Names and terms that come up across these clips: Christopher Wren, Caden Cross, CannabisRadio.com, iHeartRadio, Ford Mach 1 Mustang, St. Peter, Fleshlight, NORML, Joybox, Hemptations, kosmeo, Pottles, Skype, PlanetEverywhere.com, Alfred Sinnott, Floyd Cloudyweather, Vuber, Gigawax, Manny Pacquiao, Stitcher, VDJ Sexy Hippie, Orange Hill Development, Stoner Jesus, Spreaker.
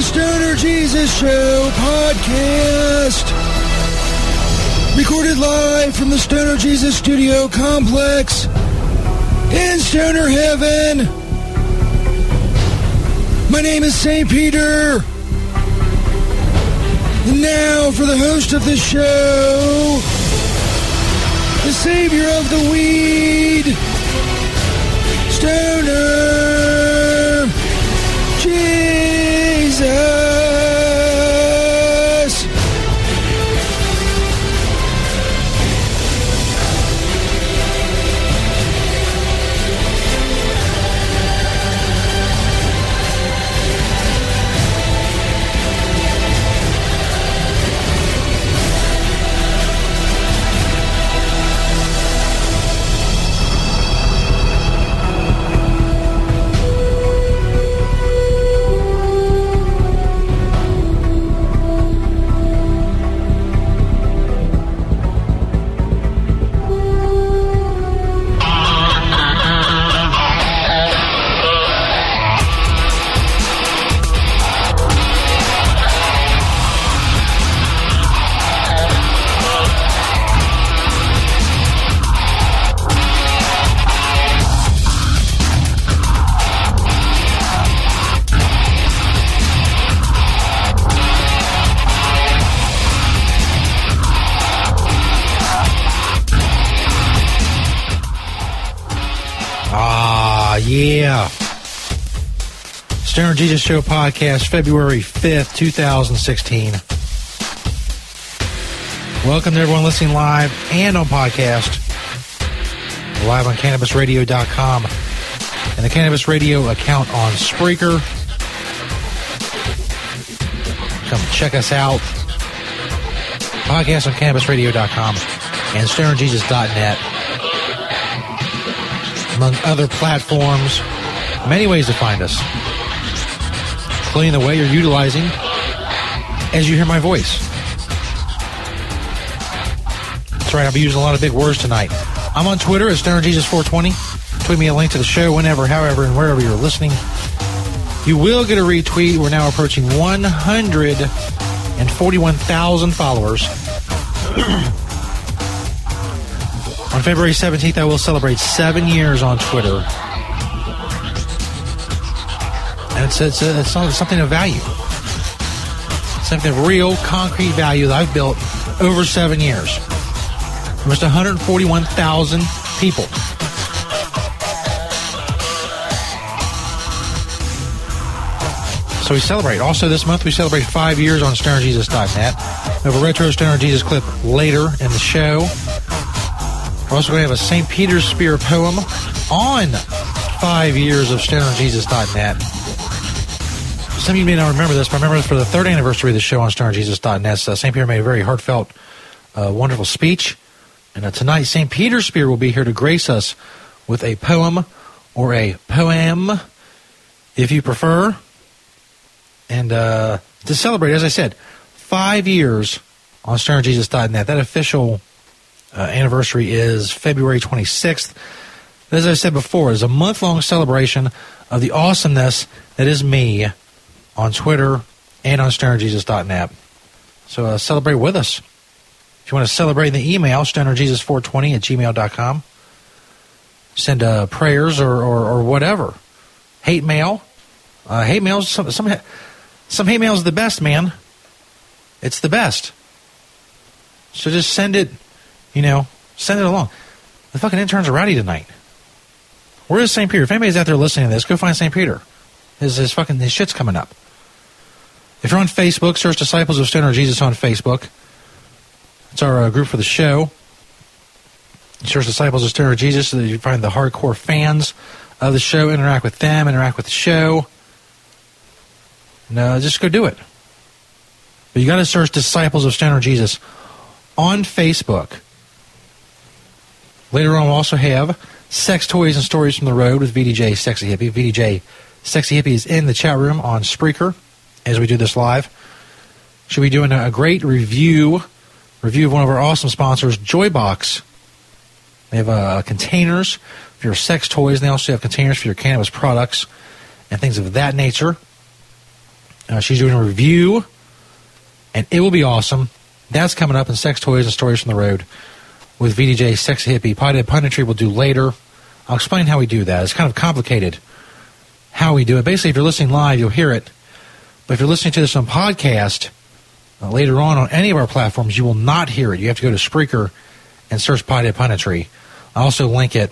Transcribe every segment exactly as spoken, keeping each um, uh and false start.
Stoner Jesus Show podcast, recorded live from the Stoner Jesus Studio Complex in Stoner Heaven. My name is Saint Peter. And now for the host of the show, the savior of the weed, Stoner Jesus. Jesus. Yeah. Stoner Jesus Show podcast, February fifth, twenty sixteen. Welcome to everyone listening live and on podcast. Live on Cannabis Radio dot com and the Cannabis Radio account on Spreaker. Come check us out. Podcast on Cannabis Radio dot com and Stoner Jesus dot net. Among other platforms, many ways to find us, including the way you're utilizing as you hear my voice. That's right, I'll be using a lot of big words tonight. I'm on Twitter at Stoner Jesus four twenty. Tweet me a link to the show whenever, however, and wherever you're listening. You will get a retweet. We're now approaching one hundred forty-one thousand followers. On February seventeenth, I will celebrate seven years on Twitter. And it's, it's, it's something of value. Something of real, concrete value that I've built over seven years. Almost one hundred forty-one thousand people. So we celebrate. Also this month, we celebrate five years on Stoner Jesus dot net. We have a retro Stoner Jesus clip later in the show. We're also going to have a Saint Peterspeare poem on five years of Stoner Jesus dot net. Some of you may not remember this, but I remember this for the third anniversary of the show on Stoner Jesus dot net. So Saint Peter made a very heartfelt, uh, wonderful speech. And uh, tonight, Saint Peterspeare will be here to grace us with a poem, or a poem, if you prefer. And uh, to celebrate, as I said, five years on Stoner Jesus dot net. That official Uh, anniversary is February twenty-sixth. As I said before, it's a month-long celebration of the awesomeness that is me on Twitter and on Stoner Jesus dot net. So uh, celebrate with us. If you want to celebrate in the email, Stoner Jesus four twenty at gmail dot com. send uh, prayers or, or, or whatever. Hate mail. Uh, hate mail, some, some, some hate mail is the best, man. It's the best. So just send it, you know, send it along. The fucking interns are rowdy tonight. Where is Saint Peter? If anybody's out there listening to this, go find Saint Peter. His, his fucking his shit's coming up. If you're on Facebook, search Disciples of Stoner Jesus on Facebook. It's our uh, group for the show. Search Disciples of Stoner Jesus so that you find the hardcore fans of the show. Interact with them. Interact with the show. No, just go do it. But you got to search Disciples of Stoner Jesus on Facebook. Later on, we'll also have Sex Toys and Stories from the Road with V D J Sexy Hippie. V D J Sexy Hippie is in the chat room on Spreaker as we do this live. She'll be doing a great review, review of one of our awesome sponsors, Joybox. They have uh, containers for your sex toys, and they also have containers for your cannabis products and things of that nature. Uh, she's doing a review, and it will be awesome. That's coming up in Sex Toys and Stories from the Road with V D J Sexy Hippie. Potted Punditry we'll do later. I'll explain how we do that. It's kind of complicated how we do it. Basically, if you're listening live, you'll hear it. But if you're listening to this on podcast, uh, later on on any of our platforms, you will not hear it. You have to go to Spreaker and search Potted Punditry. I also link it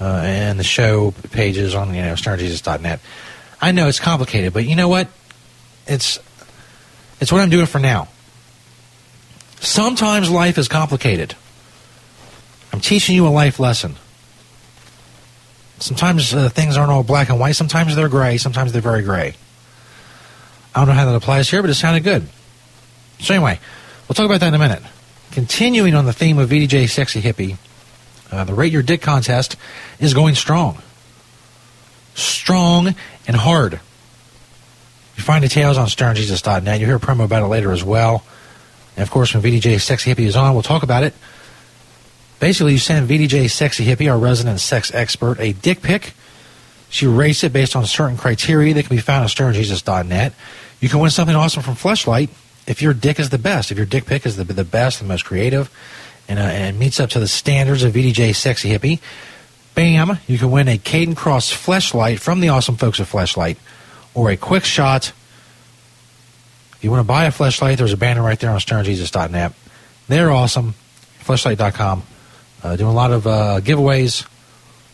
uh, in the show pages on, you know, stoner jesus dot net. I know it's complicated, but you know what? It's it's what I'm doing for now. Sometimes life is complicated. I'm teaching you a life lesson. Sometimes uh, things aren't all black and white. Sometimes they're gray. Sometimes they're very gray. I don't know how that applies here, but it sounded good. So anyway, we'll talk about that in a minute. Continuing on the theme of V D J Sexy Hippie, uh, the Rate Your Dick contest is going strong. Strong and hard. You find details on stoner jesus dot net. You'll hear a promo about it later as well. And, of course, when V D J Sexy Hippie is on, we'll talk about it. Basically, you send V D J Sexy Hippie, our resident sex expert, a dick pic. She rates it based on certain criteria that can be found at stoner jesus dot net. You can win something awesome from Fleshlight. If your dick is the best, if your dick pic is the the best, the most creative, and, uh, and meets up to the standards of V D J Sexy Hippie, bam, you can win a Caden Cross Fleshlight from the awesome folks at Fleshlight, or a quick shot. If you want to buy a Fleshlight, there's a banner right there on stoner jesus dot net. They're awesome. fleshlight dot com. Uh, doing a lot of uh, giveaways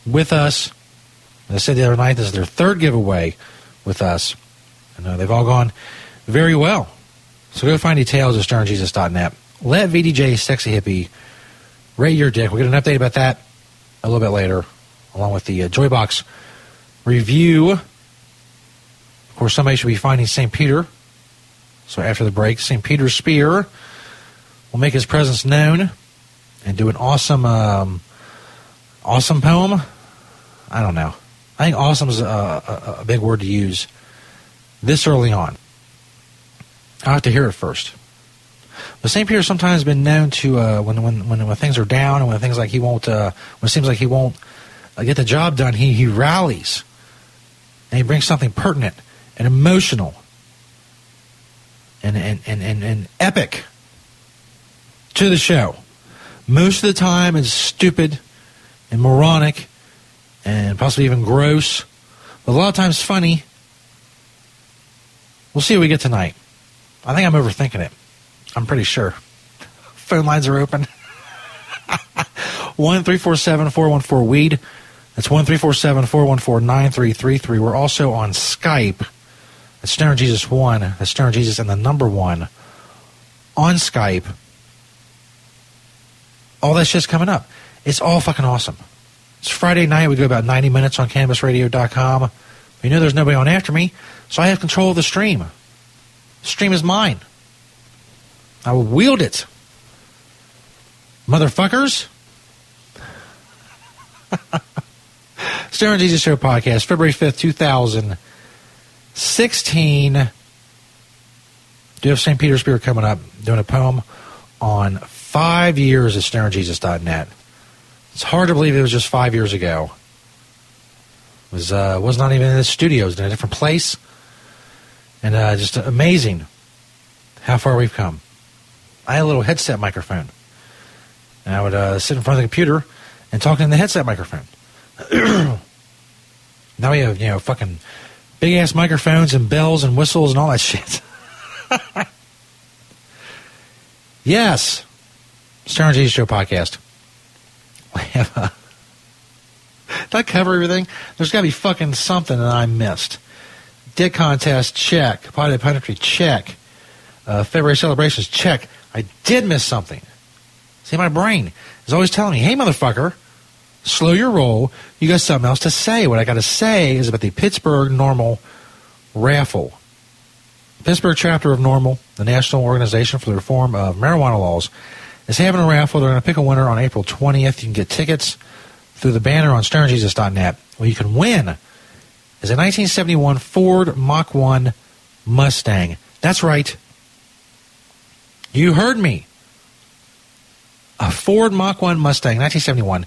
with us. As I said the other night, this is their third giveaway with us. And uh, they've all gone very well. So go find details at stoner jesus dot net. Let V D J Sexy Hippie rate your dick. We'll get an update about that a little bit later, along with the uh, Joybox review. Of course, somebody should be finding Saint Peter. So after the break, Saint Peterspeare will make his presence known and do an awesome um, awesome poem. I don't know. I think awesome is a, a, a big word to use this early on. I'll have to hear it first. But Saint Peter's sometimes been known to, uh, when, when when when things are down and when things like he won't, uh, when it seems like he won't uh, get the job done, he, he rallies. And he brings something pertinent and emotional and, and, and, and, and epic to the show. Most of the time it's stupid and moronic and possibly even gross. But a lot of times funny. We'll see what we get tonight. I think I'm overthinking it. I'm pretty sure. Phone lines are open. one three four seven, four one four, W E E D. That's one three four seven, four one four, nine three three three. We're also on Skype. That's Stoner Jesus one. That's Stoner Jesus and the number one on Skype. All that shit's coming up. It's all fucking awesome. It's Friday night. We do about ninety minutes on cannabis radio dot com. You know there's nobody on after me, so I have control of the stream. Stream is mine. I will wield it. Motherfuckers. Stoner Jesus Show Podcast, February fifth, two thousand sixteen. Do have Saint Peterspeare coming up, doing a poem on five years at stoner jesus dot net. It's hard to believe it was just five years ago. It was, uh, was not even in the studio. It was in a different place. And uh, just amazing how far we've come. I had a little headset microphone. And I would uh, sit in front of the computer and talk in the headset microphone. Now we have, you know, fucking big-ass microphones and bells and whistles and all that shit. Yes. Stoner Jesus Show podcast. We have a... Did I cover everything? There's got to be fucking something that I missed. Dick contest, check. Potted punditry, check. Uh, February celebrations, check. I did miss something. See, my brain is always telling me, hey, motherfucker, slow your roll. You got something else to say. What I got to say is about the Pittsburgh Normal raffle. The Pittsburgh chapter of NORML, the National Organization for the Reform of Marijuana Laws, is having a raffle. They're going to pick a winner on April twentieth. You can get tickets through the banner on stoner jesus dot net. What you can win is a nineteen seventy-one Ford Mach one Mustang. That's right. You heard me. A Ford Mach one Mustang, nineteen seventy-one.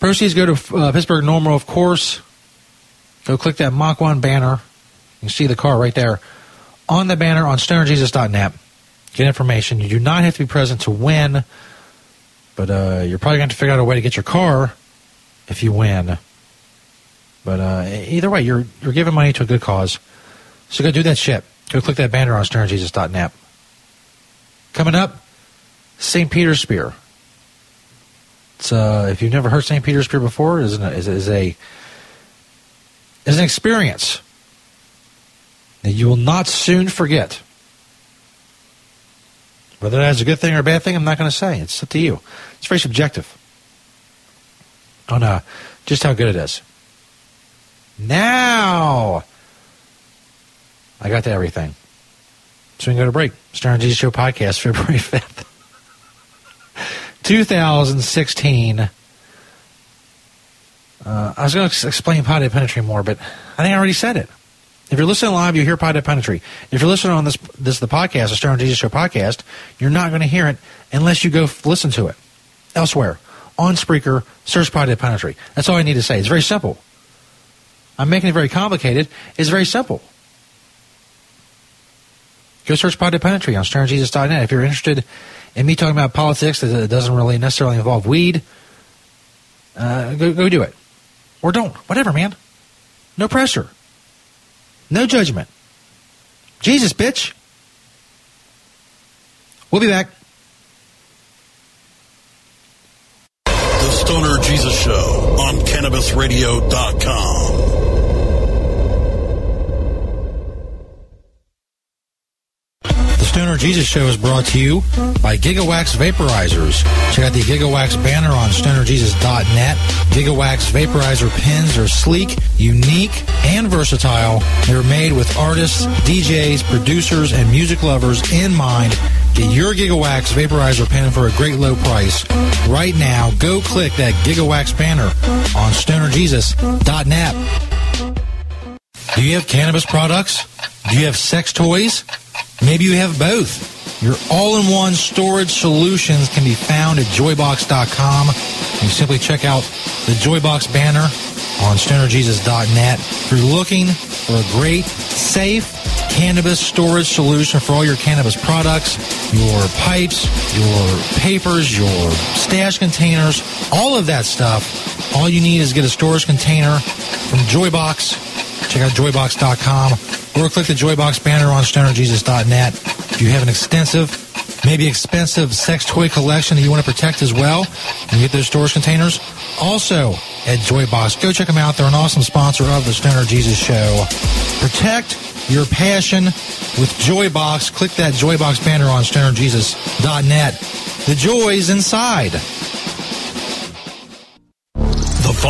Proceeds go to uh, Pittsburgh Normal, of course. Go click that Mach one banner. You can see the car right there on the banner on stoner jesus dot net. Get information. You do not have to be present to win, but uh, you're probably going to have to figure out a way to get your car if you win. But uh, either way, you're you're giving money to a good cause. So go do that shit. Go click that banner on stoner jesus dot net. Coming up, Saint Peterspeare. It's uh, if you've never heard Saint Peterspeare before, is an is, is a is an experience that you will not soon forget. Whether that's a good thing or a bad thing, I'm not going to say. It's up to you. It's very subjective on uh, just how good it is. Now, I got to everything. So we can go to break. Stoner Jesus Show podcast, February fifth, two thousand sixteen. Uh, I was going to explain Potted Punditry more, but I think I already said it. If you're listening live, you hear Potted Punditry. If you're listening on this, this the podcast, the Stoner Jesus Show podcast, you're not going to hear it unless you go f- listen to it elsewhere. On Spreaker, search Potted Punditry. That's all I need to say. It's very simple. I'm making it very complicated. It's very simple. Go search Potted Punditry on stoner jesus dot net. If you're interested in me talking about politics that doesn't really necessarily involve weed, uh, go, go do it. Or don't. Whatever, man. No pressure. No judgment. Jesus, bitch. We'll be back. The Stoner Jesus Show on cannabis radio dot com. Stoner Jesus Show is brought to you by Gigawax Vaporizers. Check out the Gigawax banner on stoner jesus dot net. Gigawax Vaporizer pins are sleek, unique, and versatile. They're made with artists, D Js, producers, and music lovers in mind. Get your Gigawax Vaporizer pen for a great low price. Right now, go click that Gigawax banner on stoner jesus dot net. Do you have cannabis products? Do you have sex toys? Maybe you have both. Your all-in-one storage solutions can be found at joy box dot com. You simply check out the Joybox banner on stoner jesus dot net. If you're looking for a great, safe cannabis storage solution for all your cannabis products, your pipes, your papers, your stash containers, all of that stuff, all you need is get a storage container from Joybox. Check out joy box dot com. Or click the Joybox banner on stoner jesus dot net. If you have an extensive, maybe expensive sex toy collection that you want to protect as well, and you get those storage containers, also at Joybox. Go check them out. They're an awesome sponsor of the Stoner Jesus Show. Protect your passion with Joybox. Click that Joybox banner on stoner jesus dot net. The joy's inside. The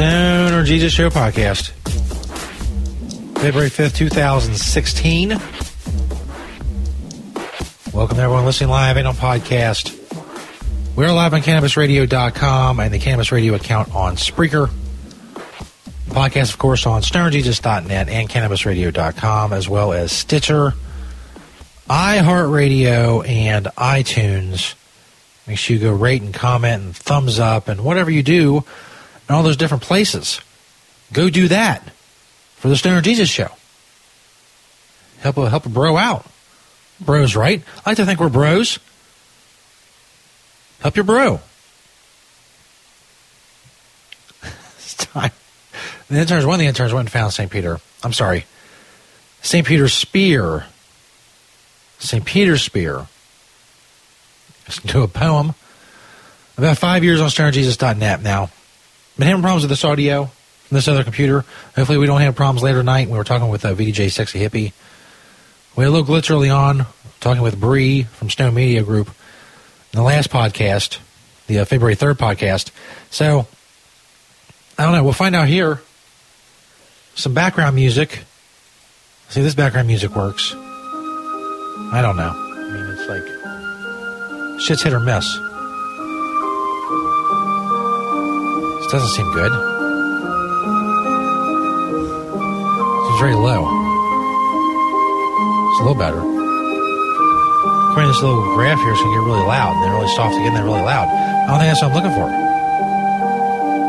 Stoner Jesus Show podcast, February fifth, twenty sixteen. Welcome to everyone listening live and on podcast. We're live on Cannabis Radio dot com and the Cannabis Radio account on Spreaker. Podcast, of course, on Stoner Jesus dot net and Cannabis Radio dot com, as well as Stitcher, iHeartRadio, and iTunes. Make sure you go rate and comment and thumbs up and whatever you do in all those different places. Go do that for the Stoner Jesus Show. Help a, help a bro out. Bros, right? I like to think we're bros. Help your bro. It's time. The interns, one of the interns went and found Saint Peter. I'm sorry. Saint Peterspeare. Saint Peterspeare. Listen to a poem. About five years on Stoner Jesus dot net now. Been having problems with this audio from this other computer. Hopefully we don't have problems later tonight. We were talking with uh, V D J Sexy Hippie. We had a little glitch early on. Talking with Bree from Stone Media Group. In the last podcast. The uh, February third podcast. So, I don't know. We'll find out here. Some background music. See, this background music works. I don't know. I mean, it's like shit's hit or miss. This doesn't seem good. It's very low. It's a little better. According to this little graph here, it's going to get really loud. And they're really soft again. They're really loud. I don't think that's what I'm looking for.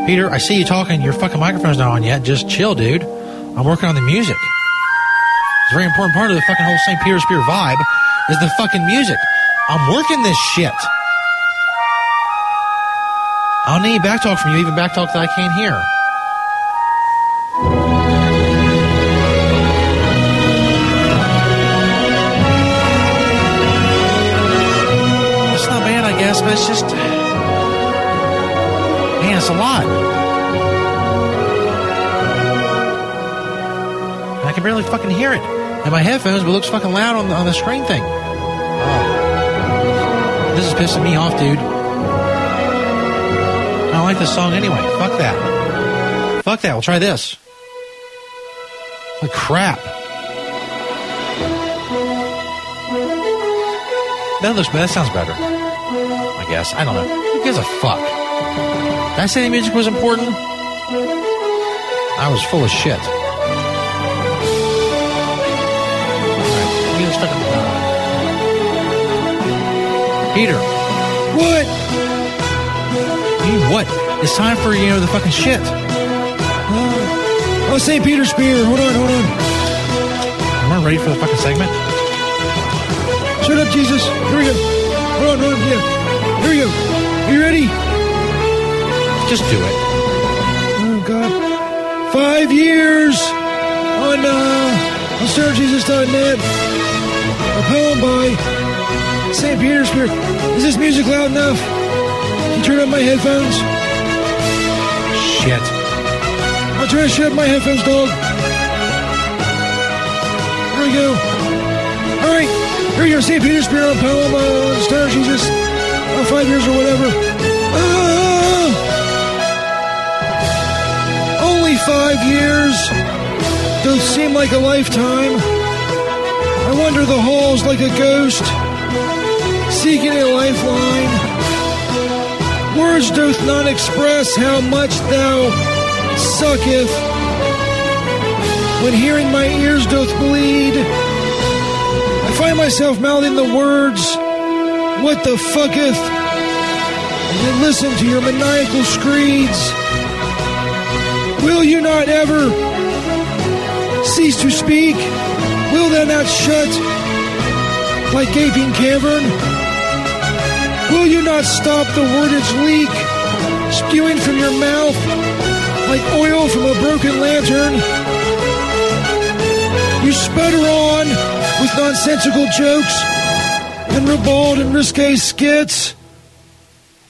Peter, I see you talking. Your fucking microphone's not on yet. Just chill, dude. I'm working on the music. It's a very important part of the fucking whole Saint Peterspeare vibe is the fucking music. I'm working this shit. I'll need backtalk from you, even backtalk that I can't hear. It's not bad, I guess, but it's just... Man, it's a lot. I can barely fucking hear it in my headphones, but it looks fucking loud on the, on the screen thing. Oh. This is pissing me off, dude. I don't like this song anyway. Fuck that. Fuck that. We'll try this. The crap. That looks better. That sounds better. I guess. I don't know. Who gives a fuck? Did I say the music was important? I was full of shit. Peter, what? You what? It's time for, you know, the fucking shit. Oh, Saint Peterspeare, hold on, hold on. Am I ready for the fucking segment? Shut up, Jesus. Here we go. Hold on, hold on, yeah. Here we go. Are you ready? Just do it. Oh, God. Five years on, uh, on Stoner Jesus dot net. A poem by Saint Peterspeare. Is this music loud enough? Can you turn up my headphones? Shit. I'll try to shut up my headphones, dog. Here we go. All right. Here we go. Saint Peterspeare on poem on Stoner Jesus. Uh, five years or whatever. Ah! Only five years. Don't seem like a lifetime. I wander the halls like a ghost, seeking a lifeline. Words doth not express how much thou sucketh. When hearing my ears doth bleed, I find myself mouthing the words, what the fucketh? And then listen to your maniacal screeds. Will you not ever cease to speak? Will thou not shut like gaping cavern? Will you not stop the wordage leak, spewing from your mouth like oil from a broken lantern? You sputter on with nonsensical jokes and ribald and risque skits.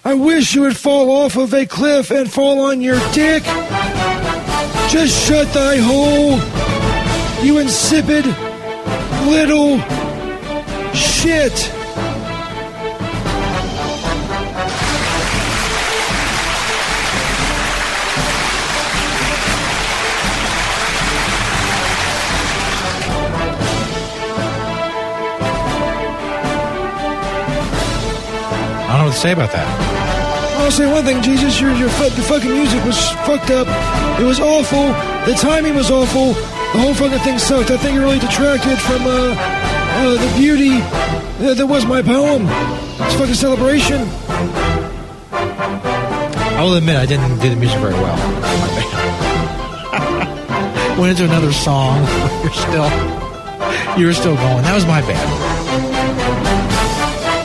I wish you would fall off of a cliff and fall on your dick. Just shut thy hole, you insipid little shit. to say about that? I'll say one thing, Jesus, your, your the fucking music was fucked up. It was awful. The timing was awful. The whole fucking thing sucked. I think it really detracted from uh, uh, the beauty that, that was my poem. It's fucking celebration. I will admit I didn't do the music very well. Went into another song. You're still, you were still going. That was my bad.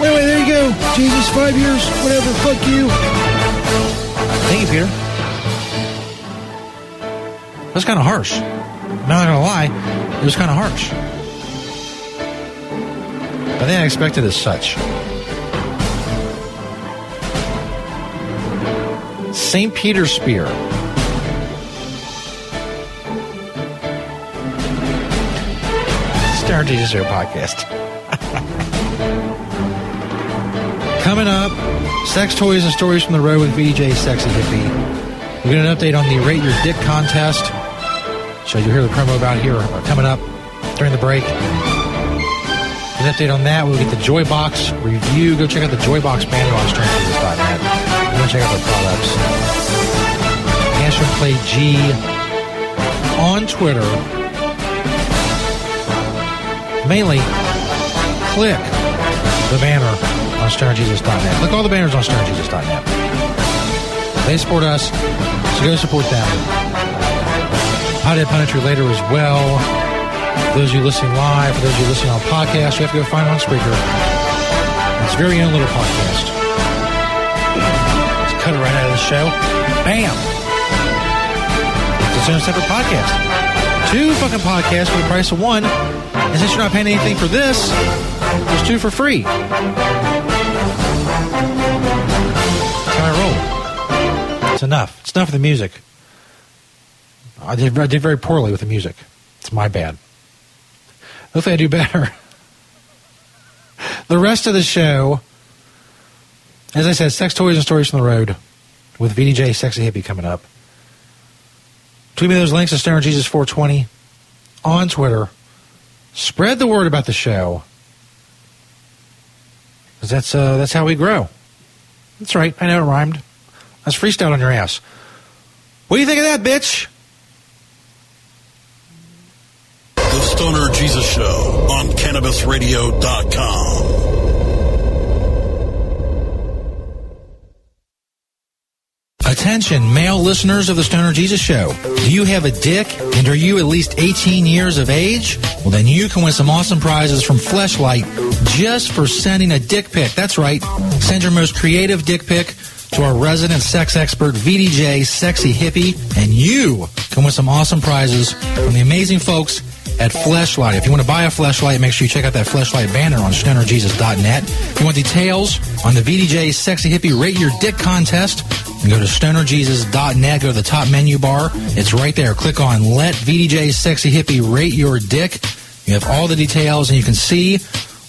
Anyway, there you go. Jesus, five years, whatever, fuck you. Thank you, Peter. That's kind of harsh. I'm not going to lie. It was kind of harsh. I think I expected as such. Saint Peterspeare. Stoner Jesus podcast. Coming up, sex toys and stories from the road with V D J Sexy Hippie. We're going to update on the Rate Your Dick contest. So you'll hear the promo about here coming up during the break. An update on that. We'll get the Joybox review. Go check out the Joybox banner on stoner jesus dot net. Go check out their products. Answer Play G on Twitter. Mainly, click the banner on stoner jesus dot net. Look, all the banners on stoner jesus dot net. They support us, so go support them. Potted Punditry later as well. For those of you listening live, for those of you listening on podcast, you have to go find it on Spreaker. It's very own little podcast. Let's cut it right out of the show. Bam! It's a separate podcast. Two fucking podcasts for the price of one. And since you're not paying anything for this, there's two for free. It's enough. It's enough of the music. I did, I did very poorly with the music. It's my bad. Hopefully I do better. The rest of the show, as I said, sex toys and stories from the road with V D J Sexy Hippie coming up. Tweet me those links to stoner jesus four twenty on Twitter. Spread the word about the show. Because that's, uh, that's how we grow. That's right. I know it rhymed. That's freestyle on your ass. What do you think of that, bitch? The Stoner Jesus Show on cannabis radio dot com. Attention, male listeners of the Stoner Jesus Show. Do you have a dick? And are you at least eighteen years of age? Well, then you can win some awesome prizes from Fleshlight just for sending a dick pic. That's right. Send your most creative dick pic to our resident sex expert, V D J Sexy Hippie, and you can win some awesome prizes from the amazing folks at Fleshlight. If you want to buy a Fleshlight, make sure you check out that Fleshlight banner on stoner jesus dot net. If you want details on the V D J Sexy Hippie Rate Your Dick contest, go to stoner jesus dot net. Go to the top menu bar. It's right there. Click on Let V D J Sexy Hippie Rate Your Dick. You have all the details, and you can see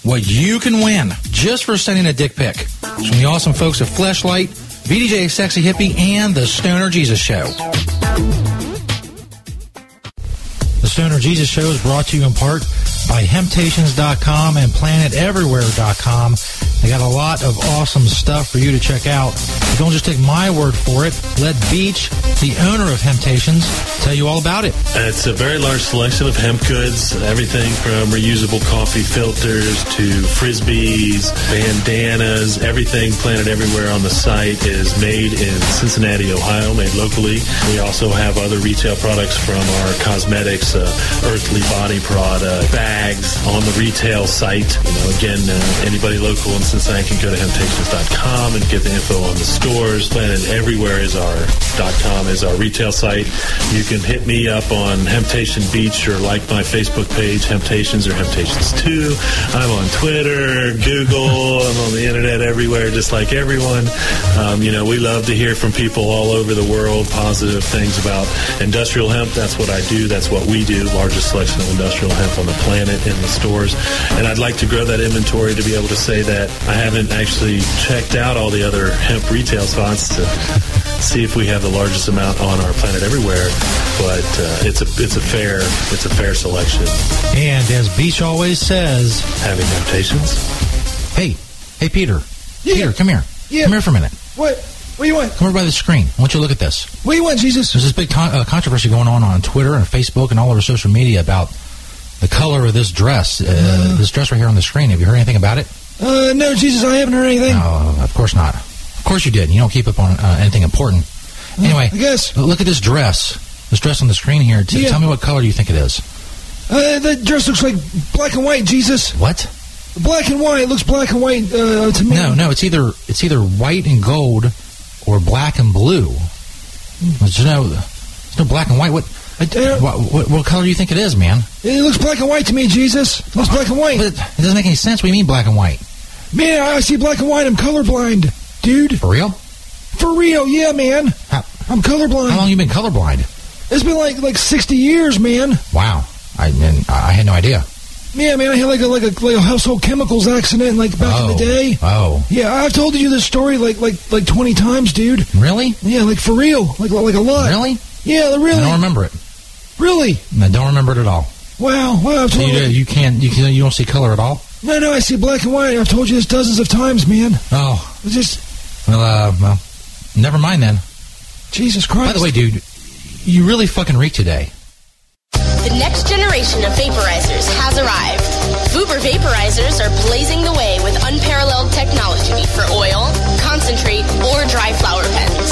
what you can win just for sending a dick pic. It's from the awesome folks at Fleshlight, V D J Sexy Hippie, and The Stoner Jesus Show. The Stoner Jesus Show is brought to you in part by hemptations dot com and planet everywhere dot com. They got a lot of awesome stuff for you to check out. But don't just take my word for it. Let Beach, the owner of Hemptations, tell you all about it. It's a very large selection of hemp goods, everything from reusable coffee filters to frisbees, bandanas, everything. Planet Everywhere on the site is made in Cincinnati, Ohio, made locally. We also have other retail products from our cosmetics, uh, earthly body product, bags on the retail site. You know, again, uh, anybody local in Cincinnati can go to hemptations dot com and get the info on the stores. Planet Everywhere is our .com is our retail site. You can hit me up on Hemptation Beach or like my Facebook page, Hemptations or Hemptations two. I'm on Twitter, Google. I'm on the internet everywhere, just like everyone. Um, you know, we love to hear from people all over the world, positive things about industrial hemp. That's what I do. That's what we do. Largest selection of industrial hemp on the planet in the stores. And I'd like to grow that inventory to be able to say that I haven't actually checked out all the other hemp retail spots to see if we have the largest amount on our Planet Everywhere, but uh, it's a it's a fair it's a fair selection. And as Beach always says, having temptations. Hey, hey, Peter, yeah. Peter, come here. Yeah. Come here for a minute. What? What do you want? Come over by the screen. I want you to look at this. What do you want, Jesus? There's this big con- uh, controversy going on on Twitter and Facebook and all over social media about the color of this dress. Uh, uh, this dress right here on the screen. Have you heard anything about it? Uh, no, Jesus, I haven't heard anything. No, of course not. Of course you didn't. You don't keep up on uh, anything important. Anyway, I guess. Look at this dress. This dress on the screen here. T- yeah. Tell me what color you think it is. Uh, that dress looks like black and white, Jesus. What? Black and white. It looks black and white uh, to me. No, no. It's either it's either white and gold or black and blue. There's no, there's no black and white. What, uh, what, what what color do you think it is, man? It looks black and white to me, Jesus. It looks uh, black and white. But it doesn't make any sense. What do you mean black and white? Man, I see black and white. I'm colorblind, dude. For real? For real, yeah, man. How, I'm colorblind. How long you been colorblind? It's been like like sixty years, man. Wow. I mean, I had no idea. Yeah, man, I had like a, like a like a household chemicals accident like back oh. in the day. Oh, yeah, I've told you this story like like like twenty times, dude. Really? Yeah, like for real, like like a lot. Really? Yeah, really. I don't remember it. Really? I don't remember it at all. Wow, wow. I've told so you, you, you can't you can, you don't see color at all? No, no, I see black and white. I've told you this dozens of times, man. Oh, it's just well, uh, well, never mind then. Jesus Christ! By the way, dude, you really fucking reek today. The next generation of vaporizers has arrived. Vuber vaporizers are blazing the way with unparalleled technology for oil, concentrate, or dry flower pens.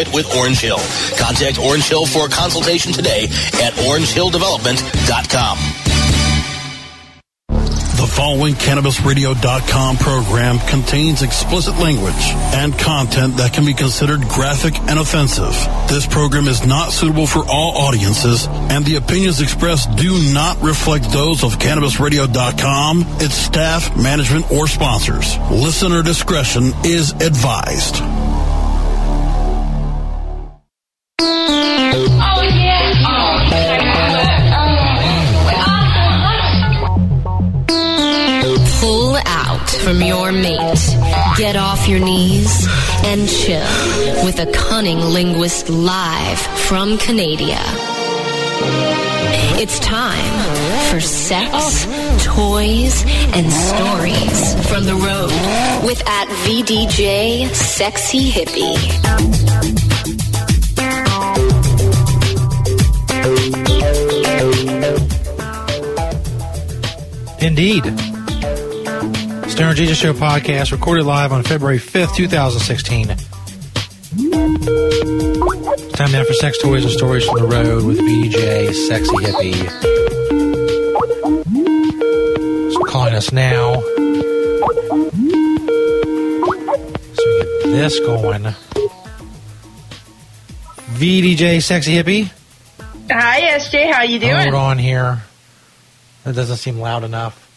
with Orange Hill. Contact Orange Hill for a consultation today at orange hill development dot com. The following Cannabis Radio dot com program contains explicit language and content that can be considered graphic and offensive. This program is not suitable for all audiences, and the opinions expressed do not reflect those of Cannabis Radio dot com, its staff, management, or sponsors. Listener discretion is advised. From your mate. Get off your knees and chill with a cunning linguist live from Canada. It's time for sex, toys, and stories from the road with at V D J Sexy Hippie. Indeed. Stoner Jesus Show podcast recorded live on February fifth, twenty sixteen. It's time now for sex toys and stories from the road with B J Sexy Hippie. So calling us now. So we get this going. V D J Sexy Hippie. Hi S J, how you doing? Hold on here. That doesn't seem loud enough.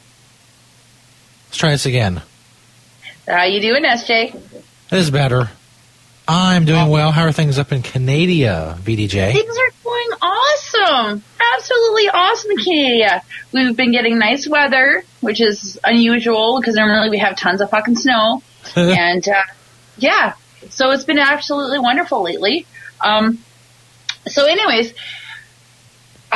Let's try this again. How you doing, S J? This is better. I'm doing well. How are things up in Canada, V D J? Things are going awesome. Absolutely awesome in Canada. We've been getting nice weather, which is unusual because normally we have tons of fucking snow. and, uh, yeah. So it's been absolutely wonderful lately. Um, so anyways...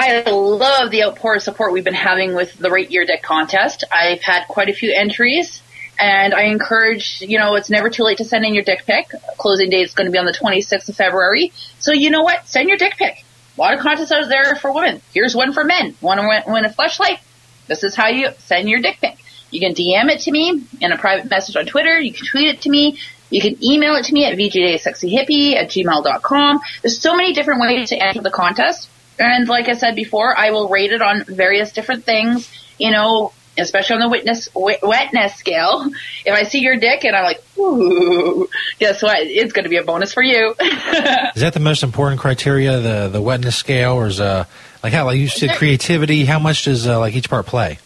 I love the outpour support we've been having with the Rate Your Dick contest. I've had quite a few entries, and I encourage, you know, it's never too late to send in your dick pic. Closing date is going to be on the twenty-sixth of February. So you know what? Send your dick pic. A lot of contests out there for women. Here's one for men. Want to win a Fleshlight? This is how you send your dick pic. You can D M it to me in a private message on Twitter. You can tweet it to me. You can email it to me at v j sexy hippie at gmail dot com. There's so many different ways to enter the contest. And like I said before, I will rate it on various different things, you know, especially on the witness wet, wetness scale. If I see your dick and I'm like, ooh, guess what? It's going to be a bonus for you. Is that the most important criteria, the the wetness scale, or is uh like how like you said creativity? How much does uh, like each part play?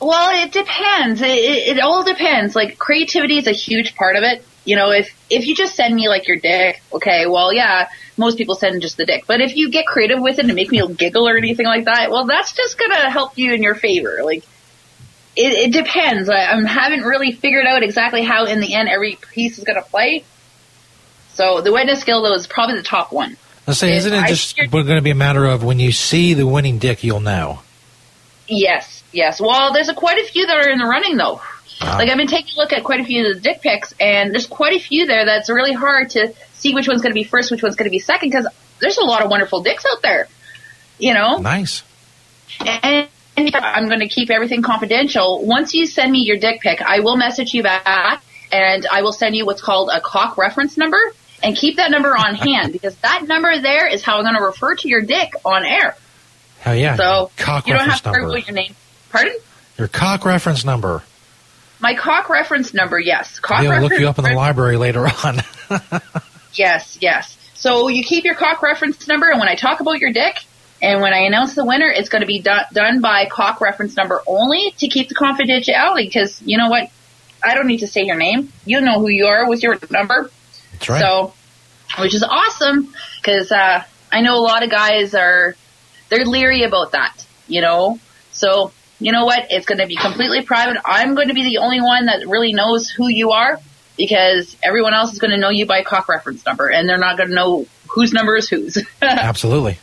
Well, it depends. It, it, it all depends. Like creativity is a huge part of it. You know, if if you just send me like your dick, okay, well, yeah, most people send just the dick. But if you get creative with it and make me giggle or anything like that, well, that's just gonna help you in your favor. Like, it, it depends. I, I haven't really figured out exactly how in the end every piece is gonna play. So the witness skill though is probably the top one. Let's say, isn't it just going to be a matter of when you see the winning dick, you'll know? Yes, yes. Well, there's a, quite a few that are in the running though. Wow. Like, I've been taking a look at quite a few of the dick pics, and there's quite a few there that's really hard to see which one's going to be first, which one's going to be second, because there's a lot of wonderful dicks out there, you know? Nice. And I'm going to keep everything confidential. Once you send me your dick pic, I will message you back, and I will send you what's called a cock reference number, and keep that number on hand, because that number there is how I'm going to refer to your dick on air. Hell yeah. So cock you don't have to Google your name. Pardon? Your cock reference number. My cock reference number, yes. Cock They'll reference look you up in the library later on. Yes, yes. So you keep your cock reference number, and when I talk about your dick, and when I announce the winner, it's going to be do- done by cock reference number only to keep the confidentiality, because you know what? I don't need to say your name. You know who you are with your number. That's right. So, which is awesome, because uh, I know a lot of guys are, they're leery about that, you know? So... You know what? It's going to be completely private. I'm going to be the only one that really knows who you are, because everyone else is going to know you by cock reference number, and they're not going to know whose number is whose. Absolutely.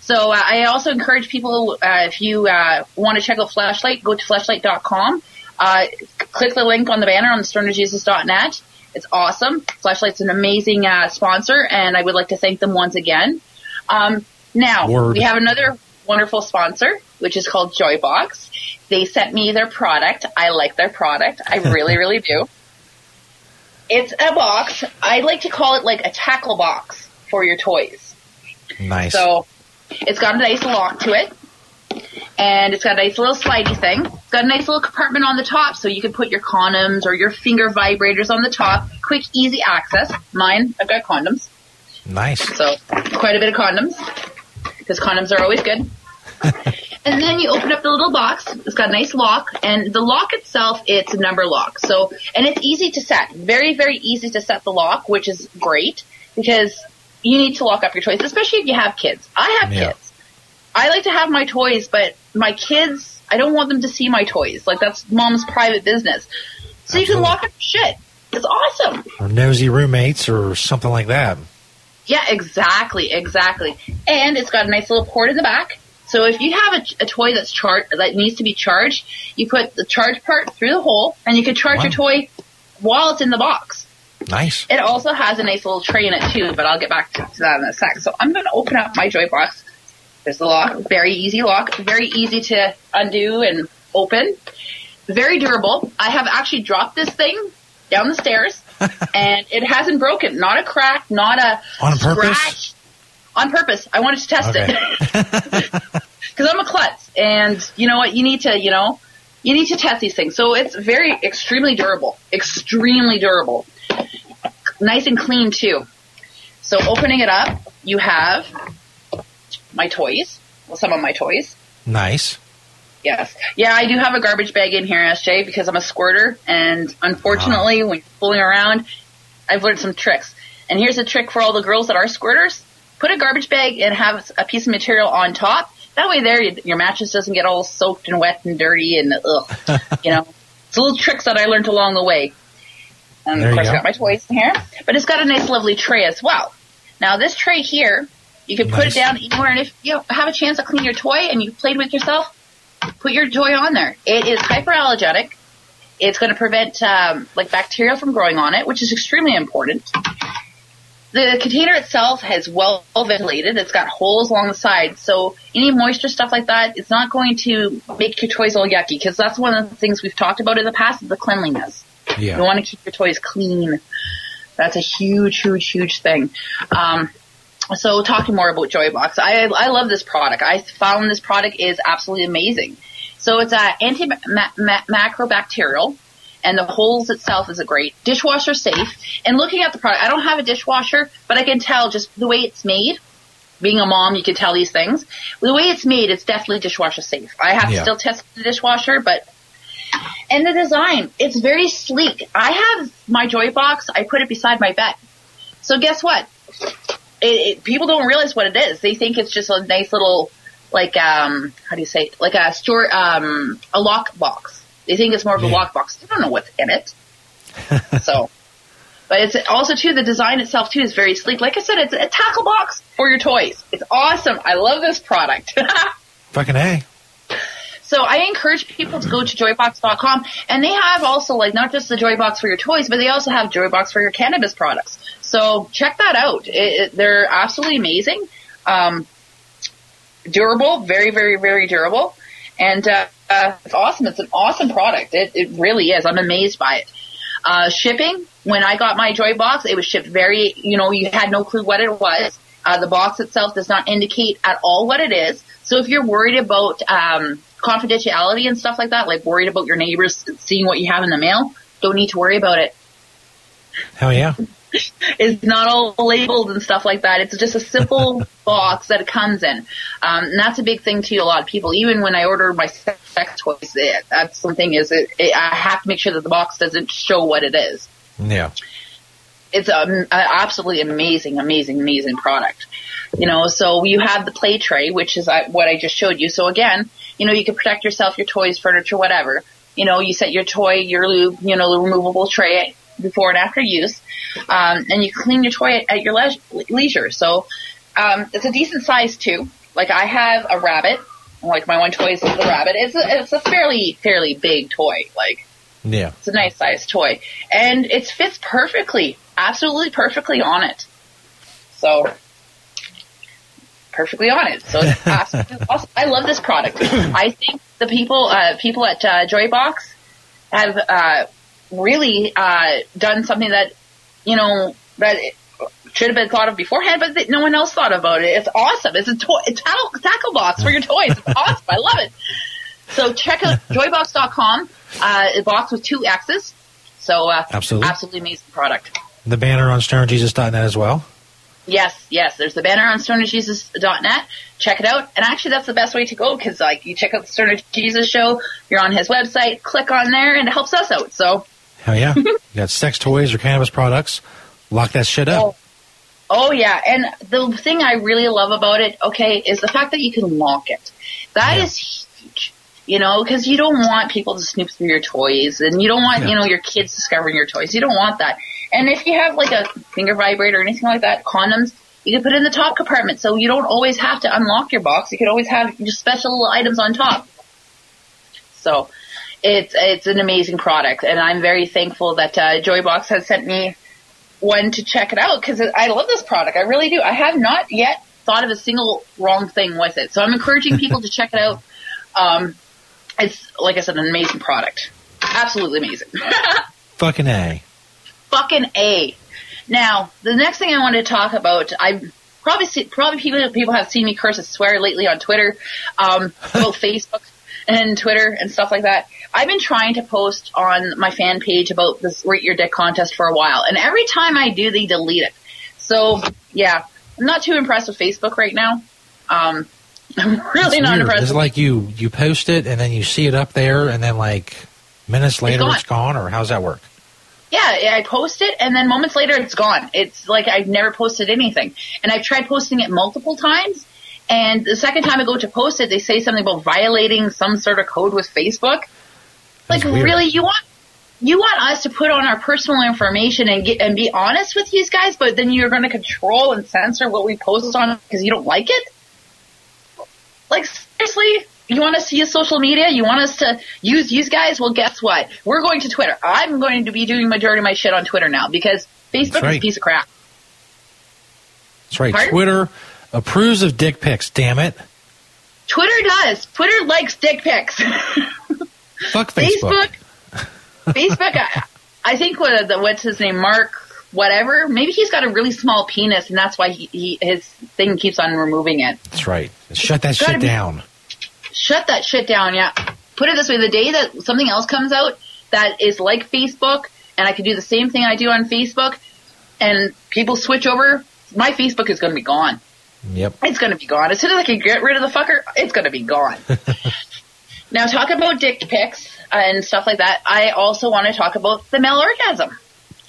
So uh, I also encourage people, uh, if you uh, want to check out Fleshlight, go to fleshlight dot com. Uh, click the link on the banner on stoner jesus dot net. It's awesome. Fleshlight's an amazing uh, sponsor, and I would like to thank them once again. Um, now, Word. we have another wonderful sponsor, which is called Joybox. They sent me their product. I like their product. I really, really do. It's a box. I like to call it like a tackle box for your toys. Nice. So it's got a nice lock to it, and it's got a nice little slidey thing. It's got a nice little compartment on the top, so you can put your condoms or your finger vibrators on the top. Quick, easy access. Mine, I've got condoms. Nice. So quite a bit of condoms, because condoms are always good. And then you open up the little box. It's got a nice lock, and the lock itself, it's a number lock. So, and it's easy to set. Very, very easy to set the lock, which is great, because you need to lock up your toys, especially if you have kids. I have yeah. kids. I like to have my toys, but my kids, I don't want them to see my toys. Like, that's mom's private business. So Absolutely. You can lock up shit. It's awesome. Or nosy roommates or something like that. Yeah, exactly, exactly. And it's got a nice little port in the back. So if you have a, a toy that's char- that needs to be charged, you put the charge part through the hole, and you can charge wow. your toy while it's in the box. Nice. It also has a nice little tray in it, too, but I'll get back to, to that in a sec. So I'm going to open up my Joybox. There's the lock. Very easy lock. Very easy to undo and open. Very durable. I have actually dropped this thing down the stairs, and it hasn't broken. Not a crack, not a On scratch. Purpose? On purpose. I wanted to test okay. it. Because I'm a klutz. And you know what? You need to, you know, you need to test these things. So it's very, extremely durable. Extremely durable. Nice and clean, too. So opening it up, you have my toys. Well, some of my toys. Nice. Yes. Yeah, I do have a garbage bag in here, S J, because I'm a squirter. And unfortunately, wow. when you're fooling around, I've learned some tricks. And here's a trick for all the girls that are squirters. Put a garbage bag and have a piece of material on top. That way there, your mattress doesn't get all soaked and wet and dirty and, ugh, you know. It's little tricks that I learned along the way. And, there of course, go. I got my toys in here. But it's got a nice, lovely tray as well. Now, this tray here, you can nice. put it down anywhere. And if you have a chance to clean your toy and you've played with yourself, put your toy on there. It is hyperallergenic. It's going to prevent, um, like, bacteria from growing on it, which is extremely important. The container itself has well ventilated. It's got holes along the side. So any moisture, stuff like that, it's not going to make your toys all yucky, because that's one of the things we've talked about in the past is the cleanliness. Yeah. You want to keep your toys clean. That's a huge, huge, huge thing. Um, so talking more about Joybox, I I love this product. I found this product is absolutely amazing. So it's uh, antimacrobacterial, and the holes itself is a great dishwasher safe. And looking at the product, I don't have a dishwasher, but I can tell just the way it's made. Being a mom, you can tell these things. The way it's made, it's definitely dishwasher safe. I have yeah. to still test the dishwasher, but and the design, it's very sleek. I have my Joybox. I put it beside my bed. So guess what? It, it, people don't realize what it is. They think it's just a nice little, like, um, how do you say it? Like a store, um, a lock box. They think it's more of yeah. a lock box. They don't know what's in it. So, but it's also too, the design itself too is very sleek. Like I said, it's a tackle box for your toys. It's awesome. I love this product. Fucking A. So I encourage people to go to joybox dot com, and they have also, like, not just the Joybox for your toys, but they also have Joybox for your cannabis products. So check that out. It, it, they're absolutely amazing. Um, durable, very, very, very durable. And uh, uh, it's awesome. It's an awesome product. It, it really is. I'm amazed by it. Uh, shipping, when I got my Joybox, it was shipped very, you know, you had no clue what it was. Uh, the box itself does not indicate at all what it is. So if you're worried about um, confidentiality and stuff like that, like worried about your neighbors seeing what you have in the mail, don't need to worry about it. Hell yeah. It's not all labeled and stuff like that. It's just a simple box that it comes in. Um, and that's a big thing to a lot of people. Even when I order my sex toys, it, that's something is it, it, I have to make sure that the box doesn't show what it is. Yeah. It's an absolutely amazing, amazing, amazing product. You know, so you have the play tray, which is what I just showed you. So again, you know, you can protect yourself, your toys, furniture, whatever. You know, you set your toy, your lube, you know, the removable tray before and after use. Um, and you clean your toy at your le- leisure. So um, it's a decent size, too. Like, I have a rabbit. Like, my one toy is the rabbit. It's a, it's a fairly, fairly big toy. Like, yeah, it's a nice size toy. And it fits perfectly. Absolutely perfectly on it. So, perfectly on it. So, it's absolutely awesome. I love this product. I think the people uh, people at uh, Joybox have uh, really uh, done something that, you know, that it should have been thought of beforehand, but that no one else thought about it. It's awesome. It's a, to- a tackle-, tackle box for your toys. It's awesome. I love it. So, check out joybox dot com. Uh, a box with two X's. So, uh, absolutely. absolutely amazing product. The banner on stoner jesus dot net as well? Yes, yes. There's the banner on stoner jesus dot net. Check it out. And actually, that's the best way to go because, like, you check out the Stoner Jesus show, you're on his website, click on there, and it helps us out. So, hell yeah. You got sex toys or cannabis products. Lock that shit up. Oh, oh yeah. And the thing I really love about it, okay, is the fact that you can lock it. That yeah. is huge. You know, because you don't want people to snoop through your toys, and you don't want, yeah. you know, your kids discovering your toys. You don't want that. And if you have, like, a finger vibrator or anything like that, condoms, you can put it in the top compartment. So you don't always have to unlock your box. You can always have your special little items on top. So it's it's an amazing product. And I'm very thankful that uh, Joybox has sent me one to check it out because I love this product. I really do. I have not yet thought of a single wrong thing with it. So I'm encouraging people to check it out. Um, it's, like I said, an amazing product. Absolutely amazing. Fucking A. Fucking A. Now, the next thing I want to talk about, I probably see, probably people people have seen me curse and swear lately on Twitter, um, both Facebook and Twitter and stuff like that. I've been trying to post on my fan page about this Rate Your Dick contest for a while, and every time I do, they delete it. So, yeah, I'm not too impressed with Facebook right now. Um, I'm really it's not weird. impressed. It's like you, you post it, and then you see it up there, and then, like, minutes later, it's gone, it's gone or how's that work? Yeah, I post it, and then moments later, it's gone. It's like I've never posted anything. And I've tried posting it multiple times, and the second time I go to post it, they say something about violating some sort of code with Facebook. That's like, weird. Really, you want you want us to put on our personal information and get, and be honest with these guys, but then you're going to control and censor what we post on because you don't like it? Like, seriously? You want us to use social media? You want us to use you guys? Well, guess what? We're going to Twitter. I'm going to be doing majority of my shit on Twitter now because Facebook right. is a piece of crap. That's right. Pardon? Twitter approves of dick pics, damn it. Twitter does. Twitter likes dick pics. Fuck Facebook. Facebook, Facebook I, I think what the, what's his name, Mark whatever, maybe he's got a really small penis and that's why he, he his thing keeps on removing it. That's right. Shut that shit down. Be, Shut that shit down, yeah. put it this way, the day that something else comes out that is like Facebook, and I can do the same thing I do on Facebook, and people switch over, my Facebook is going to be gone. Yep. It's going to be gone. As soon as I can get rid of the fucker, it's going to be gone. Now, talk about dick pics and stuff like that. I also want to talk about the male orgasm,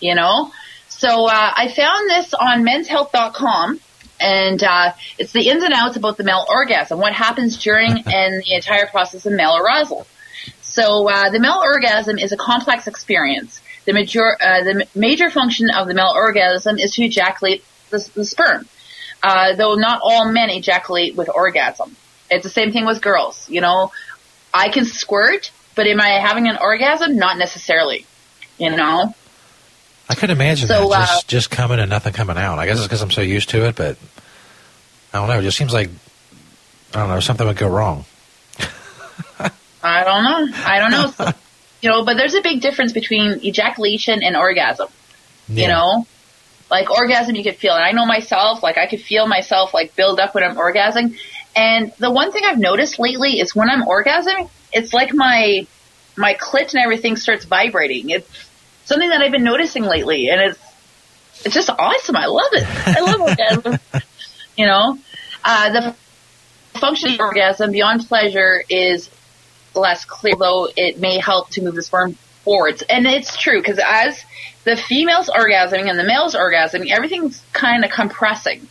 you know? So uh, I found this on men's health dot com, and uh, it's the ins and outs about the male orgasm, what happens during and the entire process of male arousal. So uh, the male orgasm is a complex experience. The major, uh, the major function of the male orgasm is to ejaculate the, the sperm, uh, though not all men ejaculate with orgasm. It's the same thing with girls, you know? I can squirt, but am I having an orgasm? Not necessarily, you know? I could imagine so, that, just, uh, just coming and nothing coming out. I guess it's because I'm so used to it, but I don't know. It just seems like, I don't know, something would go wrong. I don't know. I don't know. So, you know, but there's a big difference between ejaculation and orgasm, yeah. You know? Like, orgasm you could feel. And I know myself, like, I could feel myself, like, build up when I'm orgasming. And the one thing I've noticed lately is when I'm orgasming, it's like my my clit and everything starts vibrating. It's something that I've been noticing lately, and it's it's just awesome. I love it. I love orgasm. You know, uh, the function of orgasm beyond pleasure is less clear, though it may help to move the sperm forwards. And it's true, because as the female's orgasming and the male's orgasming, everything's kind of compressing,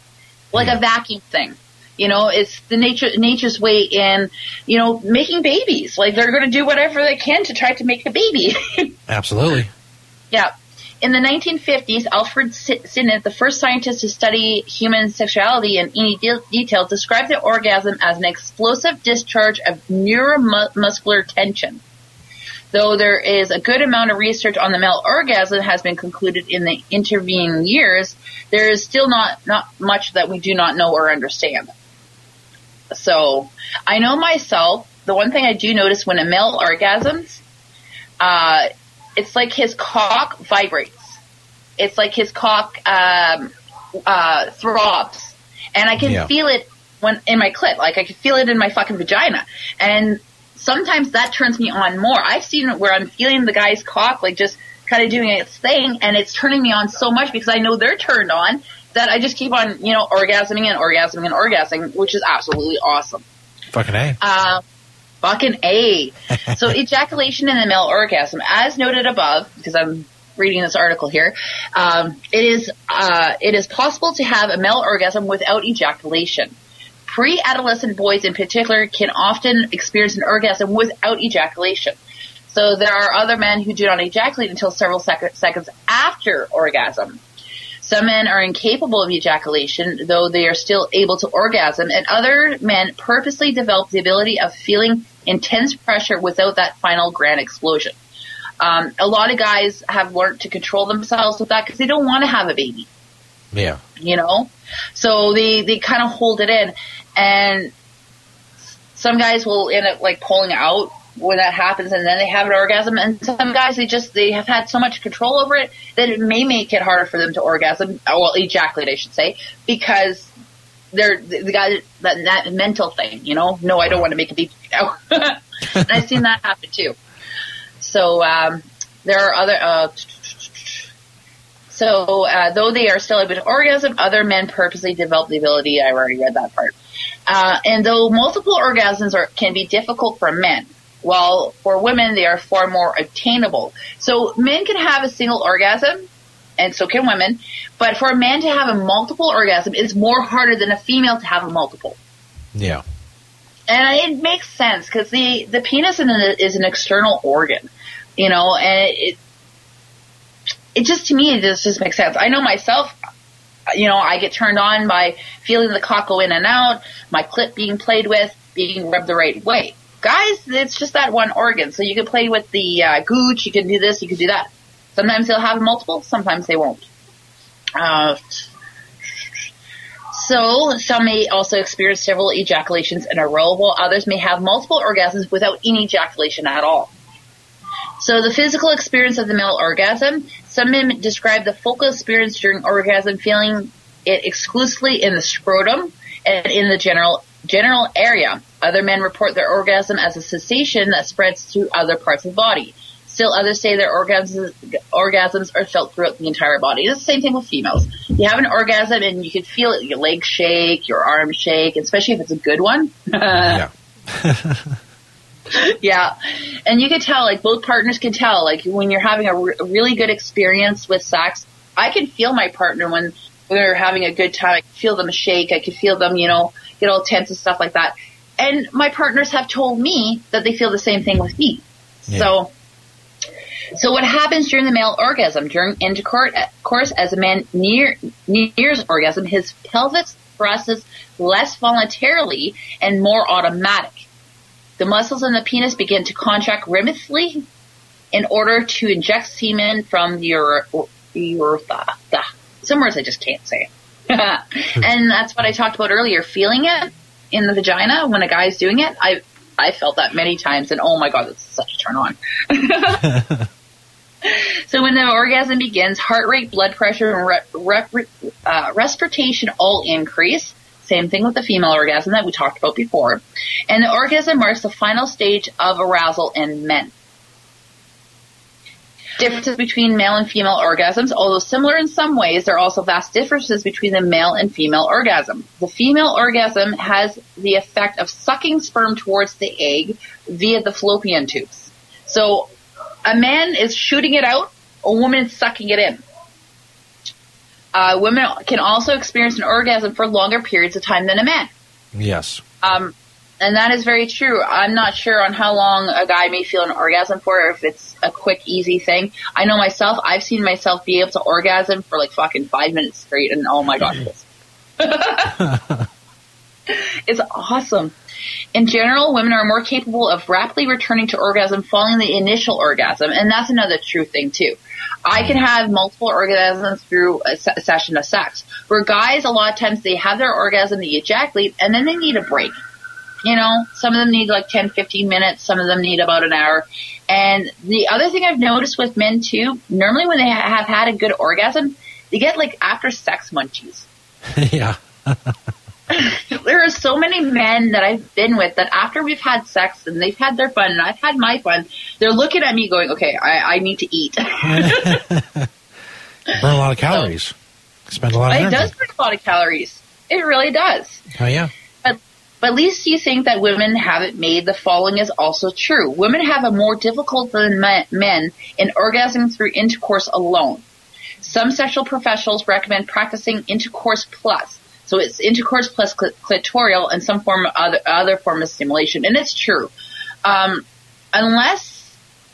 like a vacuum thing. You know, it's the nature, nature's way in, you know, making babies. Like, they're going to do whatever they can to try to make a baby. Absolutely. Yeah. In the nineteen fifties, Alfred Sinnott, the first scientist to study human sexuality in any de- detail, described the orgasm as an explosive discharge of neuromuscular tension. Though there is a good amount of research on the male orgasm has been concluded in the intervening years, there is still not, not much that we do not know or understand. So I know myself, the one thing I do notice when a male orgasms, uh, it's like his cock vibrates. It's like his cock um, uh, throbs. And I can yeah. feel it when in my clit. Like, I can feel it in my fucking vagina. And sometimes that turns me on more. I've seen it where I'm feeling the guy's cock, like, just kind of doing its thing, and it's turning me on so much because I know they're turned on, that I just keep on, you know, orgasming and orgasming and orgasming, which is absolutely awesome. Fucking A. Uh, fucking A. So ejaculation in the male orgasm, as noted above, because I'm reading this article here, um, it is uh, it is possible to have a male orgasm without ejaculation. Pre-adolescent boys in particular can often experience an orgasm without ejaculation. So there are other men who do not ejaculate until several sec- seconds after orgasm. Some men are incapable of ejaculation, though they are still able to orgasm, and other men purposely develop the ability of feeling intense pressure without that final grand explosion. Um, a lot of guys have learned to control themselves with that because they don't want to have a baby. Yeah. You know? So they, they kind of hold it in, and some guys will end up, like, pulling out when that happens, and then they have an orgasm. And some guys, they just they have had so much control over it that it may make it harder for them to orgasm, well, ejaculate, I should say, because they're the guy that that mental thing, you know. No, I don't want to make a baby. No. And I've seen that happen too. So um, there are other. Uh, so uh, though they are still able to orgasm, other men purposely develop the ability. I've already read that part. Uh, and though multiple orgasms are can be difficult for men, while for women, they are far more obtainable. So men can have a single orgasm, and so can women. But for a man to have a multiple orgasm, it's more harder than a female to have a multiple. Yeah. And it makes sense, because the, the penis is an external organ, you know, and it, it just, to me, it just, just makes sense. I know myself, you know, I get turned on by feeling the cock go in and out, my clit being played with, being rubbed the right way. Guys, it's just that one organ. So you can play with the uh, gooch. You can do this. You can do that. Sometimes they'll have multiple. Sometimes they won't. Uh, so some may also experience several ejaculations in a row, while others may have multiple orgasms without any ejaculation at all. So the physical experience of the male orgasm, some men describe the focal experience during orgasm feeling it exclusively in the scrotum and in the general General area. Other men report their orgasm as a sensation that spreads to other parts of the body. Still others say their orgasms, orgasms are felt throughout the entire body. It's the same thing with females. You have an orgasm and you can feel it. Your legs shake, your arms shake, especially if it's a good one. Yeah. Yeah. And you can tell, like, both partners can tell, like, when you're having a, re- a really good experience with sex, I can feel my partner when they're having a good time. I can feel them shake. I can feel them, you know, get all tense and stuff like that. And my partners have told me that they feel the same thing with me. Yeah. So, so what happens during the male orgasm? During intercourse, as a man near, nears orgasm, his pelvis thrusts less voluntarily and more automatic. The muscles in the penis begin to contract rhythmically in order to inject semen from the urethra. Ur- ur- Some words I just can't say. And that's what I talked about earlier, feeling it in the vagina when a guy's doing it. I I felt that many times, and oh my God, that's such a turn on. So when the orgasm begins, heart rate, blood pressure, and re- re- uh, respiration all increase. Same thing with the female orgasm that we talked about before. And the orgasm marks the final stage of arousal in men. Differences between male and female orgasms. Although similar in some ways, there are also vast differences between the male and female orgasm. The female orgasm has the effect of sucking sperm towards the egg via the fallopian tubes. So a man is shooting it out, a woman is sucking it in. Uh, women can also experience an orgasm for longer periods of time than a man. Yes. Um, and that is very true. I'm not sure on how long a guy may feel an orgasm for, or if it's a quick, easy thing. I know myself, I've seen myself be able to orgasm for like fucking five minutes straight, and oh my God. It's awesome. In general, women are more capable of rapidly returning to orgasm following the initial orgasm, and that's another true thing too. I can have multiple orgasms through a se- session of sex. Where guys, a lot of times, they have their orgasm, they ejaculate, and then they need a break. You know, some of them need like ten, fifteen minutes, some of them need about an hour. And the other thing I've noticed with men too, normally when they ha- have had a good orgasm, they get like after sex munchies. Yeah. There are so many men that I've been with that after we've had sex and they've had their fun and I've had my fun, they're looking at me going, okay, I, I need to eat. Burn a lot of calories. So, Spend a lot of it energy. It does burn a lot of calories. It really does. Oh, yeah. But, but at least you think that women have it made. The following is also true. Women have a more difficult than men in orgasming through intercourse alone. Some sexual professionals recommend practicing intercourse plus. So it's intercourse plus clitoral and some form of other, other form of stimulation. And it's true. Um, unless,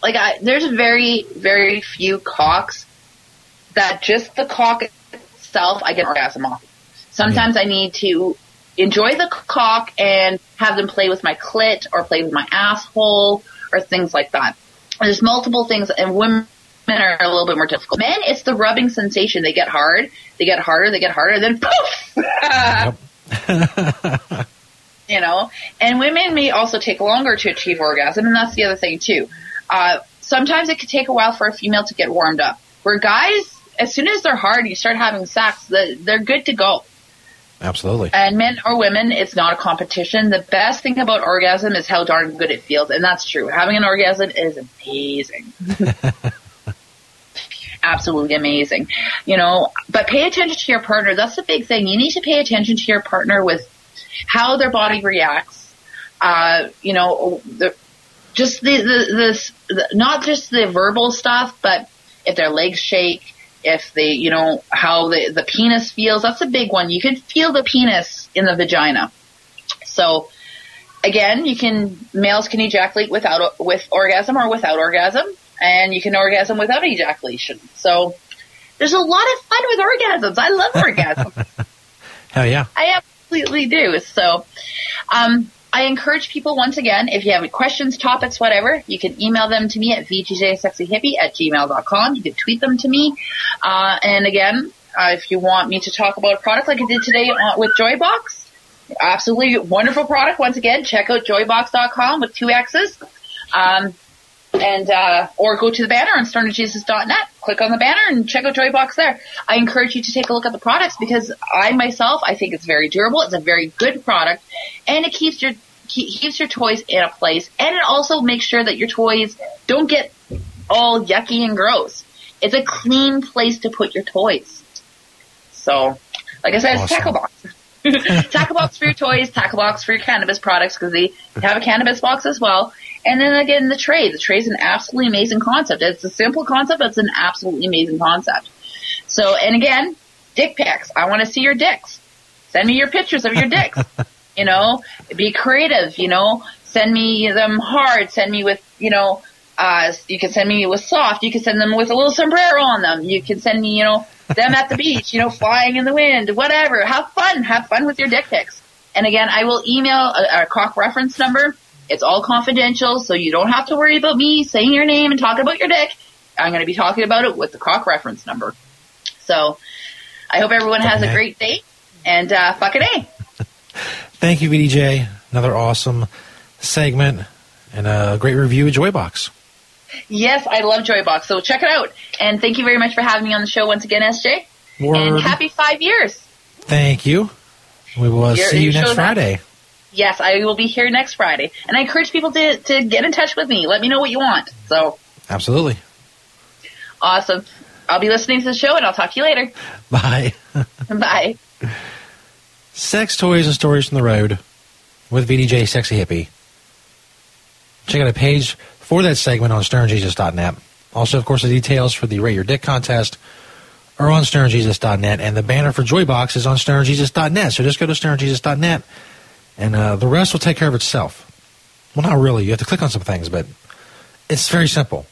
like, I, there's very, very few cocks that just the cock itself, I get orgasm off. Sometimes yeah. I need to enjoy the cock and have them play with my clit or play with my asshole or things like that. There's multiple things, and women are a little bit more difficult. Men, it's the rubbing sensation. They get hard, they get harder, they get harder, and then poof! You know? And women may also take longer to achieve orgasm, and that's the other thing, too. Uh, sometimes it could take a while for a female to get warmed up. Where guys, as soon as they're hard, you start having sex, they're good to go. Absolutely. And men or women, it's not a competition. The best thing about orgasm is how darn good it feels, and that's true. Having an orgasm is amazing. Absolutely amazing, you know, but pay attention to your partner. That's the big thing. You need to pay attention to your partner with how their body reacts, uh, you know, the, just the, the, the, the, not just the verbal stuff, but if their legs shake, if they, you know, how the, the penis feels, that's a big one. You can feel the penis in the vagina. So again, you can, males can ejaculate without, with orgasm or without orgasm. And you can orgasm without ejaculation. So there's a lot of fun with orgasms. I love orgasms. Hell yeah. I absolutely do. So um, I encourage people, once again, if you have any questions, topics, whatever, you can email them to me at v g j sexy hippie at gmail dot com. You can tweet them to me. Uh, and, again, uh, if you want me to talk about a product like I did today with Joybox, absolutely wonderful product. Once again, check out joybox dot com with two X's. Um and uh, or go to the banner on stoner jesus dot net. Click on the banner and check out Joybox there. I encourage you to take a look at the products because I myself, I think it's very durable. It's a very good product, and it keeps your keeps your toys in a place, and it also makes sure that your toys don't get all yucky and gross. It's a clean place to put your toys. So, like I said, awesome. It's Tackle Box. Tackle Box for your toys, Tackle Box for your cannabis products, because they have a cannabis box as well. And then again, the tray. The tray is an absolutely amazing concept. It's a simple concept, but it's an absolutely amazing concept. So, and again, dick pics. I want to see your dicks. Send me your pictures of your dicks. You know, be creative, you know, send me them hard, send me with, you know, uh, you can send me with soft, you can send them with a little sombrero on them, you can send me, you know, them at the beach, you know, flying in the wind, whatever. Have fun. Have fun with your dick pics. And again, I will email a, a cock reference number. It's all confidential, so you don't have to worry about me saying your name and talking about your dick. I'm going to be talking about it with the cock reference number. So I hope everyone has a great day, and uh, fuck it A. Thank you, V D J. Another awesome segment and a great review of Joybox. Yes, I love Joybox, so check it out. And thank you very much for having me on the show once again, S J. Word. And happy five years. Thank you. We will You're, see you next Friday. Up. Yes, I will be here next Friday. And I encourage people to, to get in touch with me. Let me know what you want. So absolutely. Awesome. I'll be listening to the show, and I'll talk to you later. Bye. Bye. Sex Toys and Stories from the Road with V D J Sexy Hippie. Check out a page for that segment on stoner jesus dot net. Also, of course, the details for the Rate Your Dick contest are on stoner jesus dot net, and the banner for Joybox is on stoner jesus dot net. So just go to stoner jesus dot net, and uh, the rest will take care of itself. Well, not really. You have to click on some things, but it's very simple.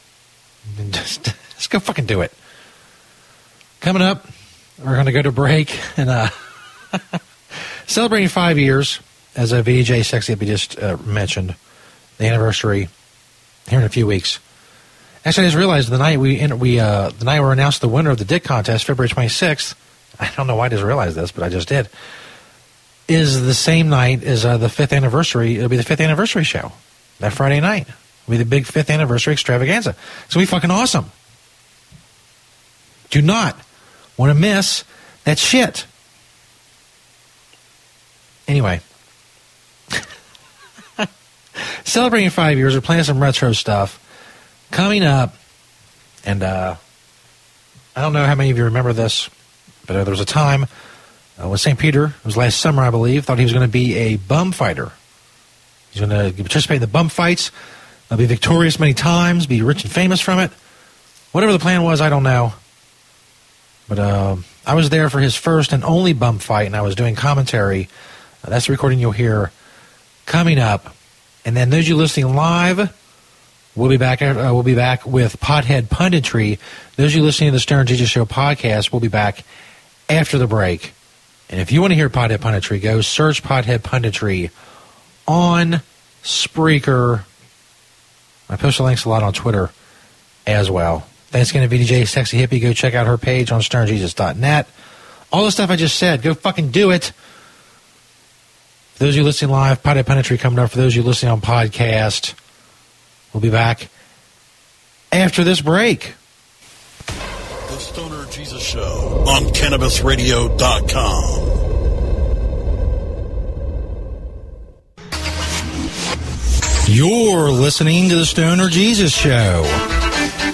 Just, just go fucking do it. Coming up, we're going to go to break and... uh. Celebrating five years, as a V D J Sexy Hippie just uh, mentioned, the anniversary here in a few weeks. Actually, I just realized the night we we uh, the night we announced the winner of the Dick Contest, February twenty-sixth. I don't know why I just realized this, but I just did. Is the same night as uh, the fifth anniversary. It'll be the fifth anniversary show that Friday night. It'll be the big fifth anniversary extravaganza. It's gonna be fucking awesome. Do not want to miss that shit. Anyway, celebrating five years, we're playing some retro stuff coming up, and uh, I don't know how many of you remember this, but uh, there was a time uh, with Saint Peter, it was last summer, I believe, thought he was going to be a bum fighter. He's going to participate in the bum fights, uh, be victorious many times, be rich and famous from it. Whatever the plan was, I don't know, but uh, I was there for his first and only bum fight, and I was doing commentary. That's the recording you'll hear coming up. And then those of you listening live, we'll be back uh, We'll be back with Pothead Punditry. Those of you listening to the Stoner Jesus Show podcast, we'll be back after the break. And if you want to hear Pothead Punditry, go search Pothead Punditry on Spreaker. I post the links a lot on Twitter as well. Thanks again to V D J Sexy Hippie. Go check out her page on stoner jesus dot net. All the stuff I just said, go fucking do it. For those of you listening live, Potted Punditry coming up. For those of you listening on podcast, we'll be back after this break. The Stoner Jesus Show on cannabis radio dot com. You're listening to The Stoner Jesus Show.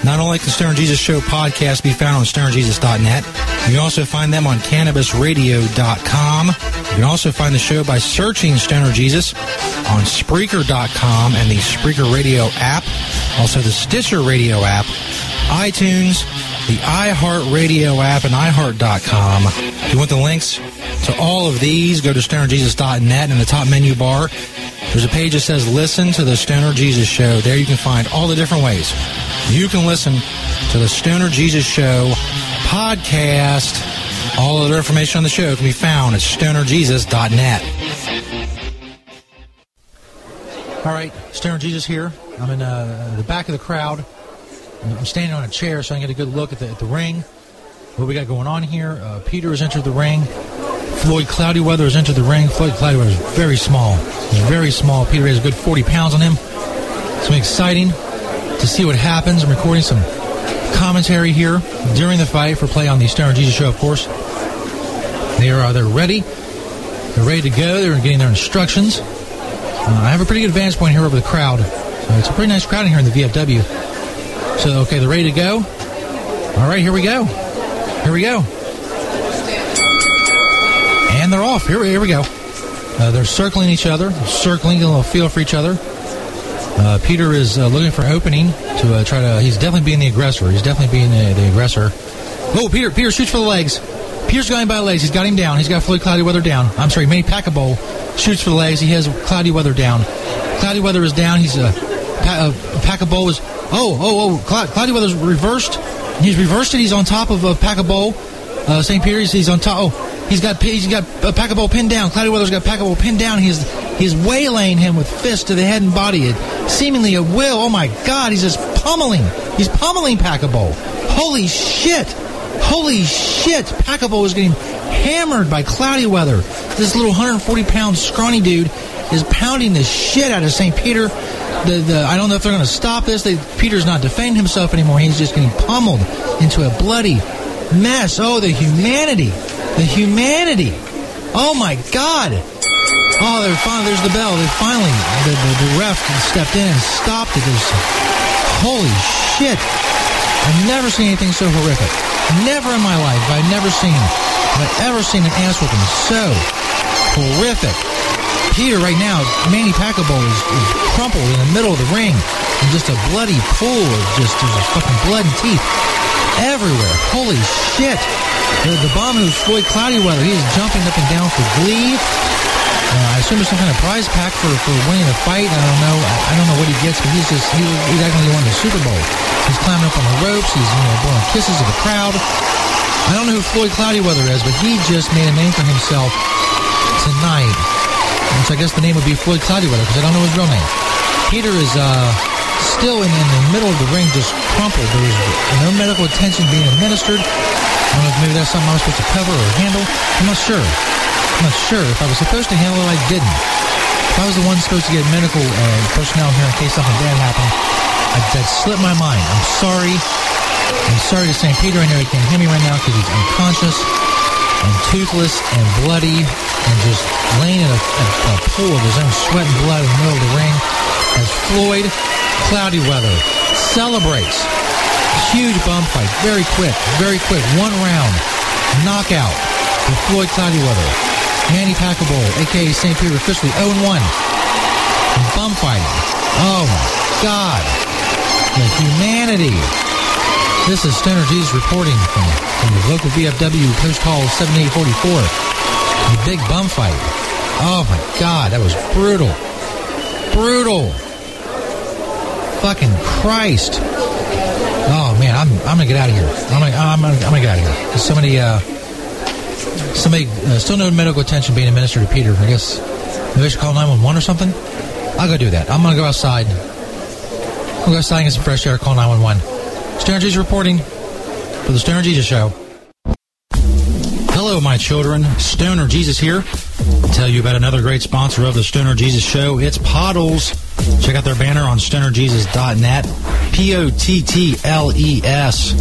Not only can the Stoner Jesus Show podcast be found on stoner jesus dot net, you can also find them on cannabis radio dot com. You can also find the show by searching Stoner Jesus on spreaker dot com and the Spreaker Radio app, also the Stitcher Radio app, iTunes, the iHeartRadio app, and i heart dot com. If you want the links to all of these, go to stoner jesus dot net, and in the top menu bar, there's a page that says Listen to the Stoner Jesus Show. There you can find all the different ways you can listen to the Stoner Jesus Show podcast. All other information on the show can be found at stoner jesus dot net. All right, Stoner Jesus here. I'm in uh, the back of the crowd. I'm standing on a chair so I can get a good look at the, at the ring. What we got going on here? Uh, Peter has entered the ring. Floyd Cloudyweather has entered the ring. Floyd Cloudyweather is very small. He's very small. Peter has a good forty pounds on him. It's going to be exciting. to see what happens. I'm recording some commentary here during the fight for play on the Stoner Jesus show, of course. They are they're ready. They're ready to go. They're getting their instructions. Uh, I have a pretty good vantage point here over the crowd. So it's a pretty nice crowd in here in the V F W. So, okay, they're ready to go. All right, here we go. Here we go. And they're off. Here, here we go. Uh, they're circling each other, circling, getting a little feel for each other. Uh, Peter is uh, looking for an opening to uh, try to... He's definitely being the aggressor. He's definitely being the, the aggressor. Oh, Peter. Peter shoots for the legs. Peter's got him by the legs. He's got him down. He's got Floyd Cloudy Weather down. I'm sorry, Manny Pacquiao shoots for the legs. He has Cloudy Weather down. Cloudy Weather is down. He's uh, pa- uh, Pacquiao is... Oh, oh, oh. Cl- Cloudy Weather's reversed. He's reversed it. He's on top of uh, Pacquiao. Uh, Saint Peter's, he's on top. Oh, he's got he's got uh, Pacquiao pinned down. Cloudy Weather's got Pacquiao pinned down. He's he's waylaying him with fists to the head and body, it, seemingly at will. Oh my God, he's just pummeling. He's pummeling Pacquiao. Holy shit! Holy shit! Pacquiao is getting hammered by Cloudy Weather. This little one hundred forty pound scrawny dude is pounding the shit out of Saint Peter. The, the, I don't know if they're going to stop this. They, Peter's not defending himself anymore. He's just getting pummeled into a bloody mess. Oh, the humanity. The humanity. Oh, my God. Oh, they're finally, there's the bell. They finally, the, the, the ref stepped in and stopped it. There's, holy shit. I've never seen anything so horrific. Never in my life have I never seen, have I ever seen an ass whipping so horrific. Here right now, Manny Pacquiao is, is crumpled in the middle of the ring in just a bloody pool of just, just fucking blood and teeth everywhere. Holy shit. The, the bomb who's Floyd Cloudyweather, he is jumping up and down for glee. Uh, I assume there's some kind of prize pack for, for winning the fight. I don't know. I, I don't know what he gets, but he's just, he, he's actually won the Super Bowl. He's climbing up on the ropes. He's, you know, blowing kisses at the crowd. I don't know who Floyd Cloudyweather is, but he just made a name for himself tonight. And so I guess the name would be Floyd Cloudyweather, because I don't know his real name. Peter is uh, still in, in the middle of the ring, just crumpled. There was no medical attention being administered. I don't know if maybe that's something I was supposed to cover or handle. I'm not sure. I'm not sure. If I was supposed to handle it, I didn't. If I was the one supposed to get medical uh, personnel here in case something bad happened, I, that slipped my mind. I'm sorry. I'm sorry to Saint Peter. I know he can't hear me right now because he's unconscious and toothless and bloody and just laying in a, a, a pool of his own sweat and blood in the middle of the ring as Floyd Cloudyweather celebrates. Huge bum fight. Very quick. Very quick. One round. Knockout with Floyd Cloudyweather. Manny Pacquiao, a k a. Saint Peter, officially oh and one. Bum fighting. Oh, my God. The humanity. This is Stoner Jesus reporting from, from the local V F W Post Hall seventy-eight forty-four. The big bum fight. Oh my God, that was brutal. Brutal. Fucking Christ. Oh man, I'm I'm gonna get out of here. I'm gonna I'm gonna, I'm gonna get out of here. There's somebody uh somebody uh, still no medical attention being administered to Peter. I guess maybe I should call nine one one or something. I'll go do that. I'm gonna go outside. I'll go outside and get some fresh air. Call nine one one. Stoner Jesus reporting for the Stoner Jesus Show. Hello, my children. Stoner Jesus here to tell you about another great sponsor of the Stoner Jesus Show. It's Pottles. Check out their banner on stoner jesus dot net. P O T T L E S.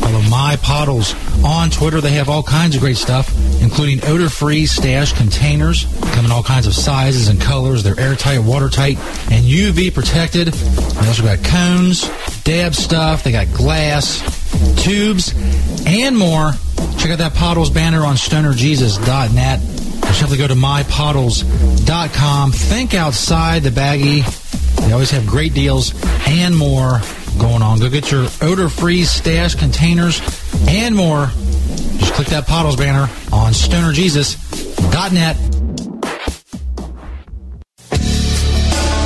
Follow My Pottles on Twitter. They have all kinds of great stuff, including odor-free stash containers. Come in all kinds of sizes and colors. They're airtight, watertight, and U V protected. They also got cones, dab stuff. They got glass, tubes, and more. Check out that Pottles banner on stoner jesus dot net. Or simply go to my pottles dot com. Think outside the baggie. They always have great deals and more going on. Go get your odor-free stash containers and more. Just click that Pottles banner on stoner jesus dot net.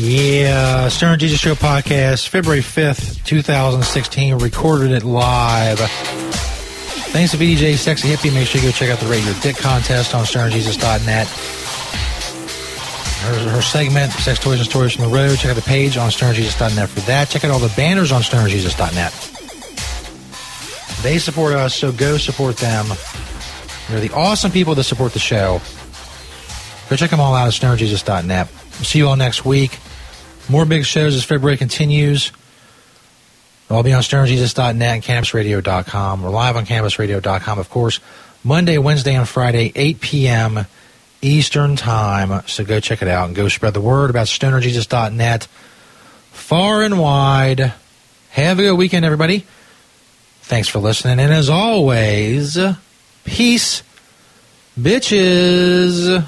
Yeah, Stoner Jesus Show podcast, February fifth, twenty sixteen, recorded it live. Thanks to V D J Sexy Hippie. Make sure you go check out the Rate Your Dick contest on stoner jesus dot net. Her, her segment, Sex Toys and Stories from the Road. Check out the page on stoner jesus dot net for that. Check out all the banners on stoner jesus dot net. They support us, so go support them. They're the awesome people that support the show. Go check them all out at stoner jesus dot net. We'll see you all next week. More big shows as February continues. I'll be on stoner jesus dot net and cannabis radio dot com. We're live on cannabis radio dot com, of course, Monday, Wednesday, and Friday, eight p.m. Eastern Time. So go check it out and go spread the word about stoner jesus dot net far and wide. Have a good weekend, everybody. Thanks for listening. And as always, peace, bitches.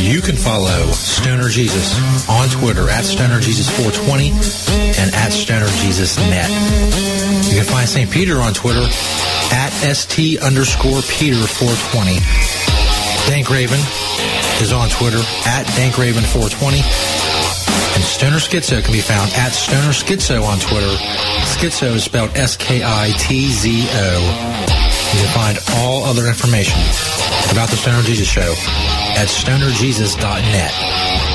You can follow Stoner Jesus on Twitter at Stoner Jesus four twenty and at Stoner Jesus Net. You can find Saint Peter on Twitter at St underscore Peter four twenty. Dank Raven is on Twitter at Dank Raven four twenty. And Stoner Schizo can be found at Stoner Schizo on Twitter. Schizo is spelled S K I T Z O. You can find all other information about the Stoner Jesus Show at stoner jesus dot net.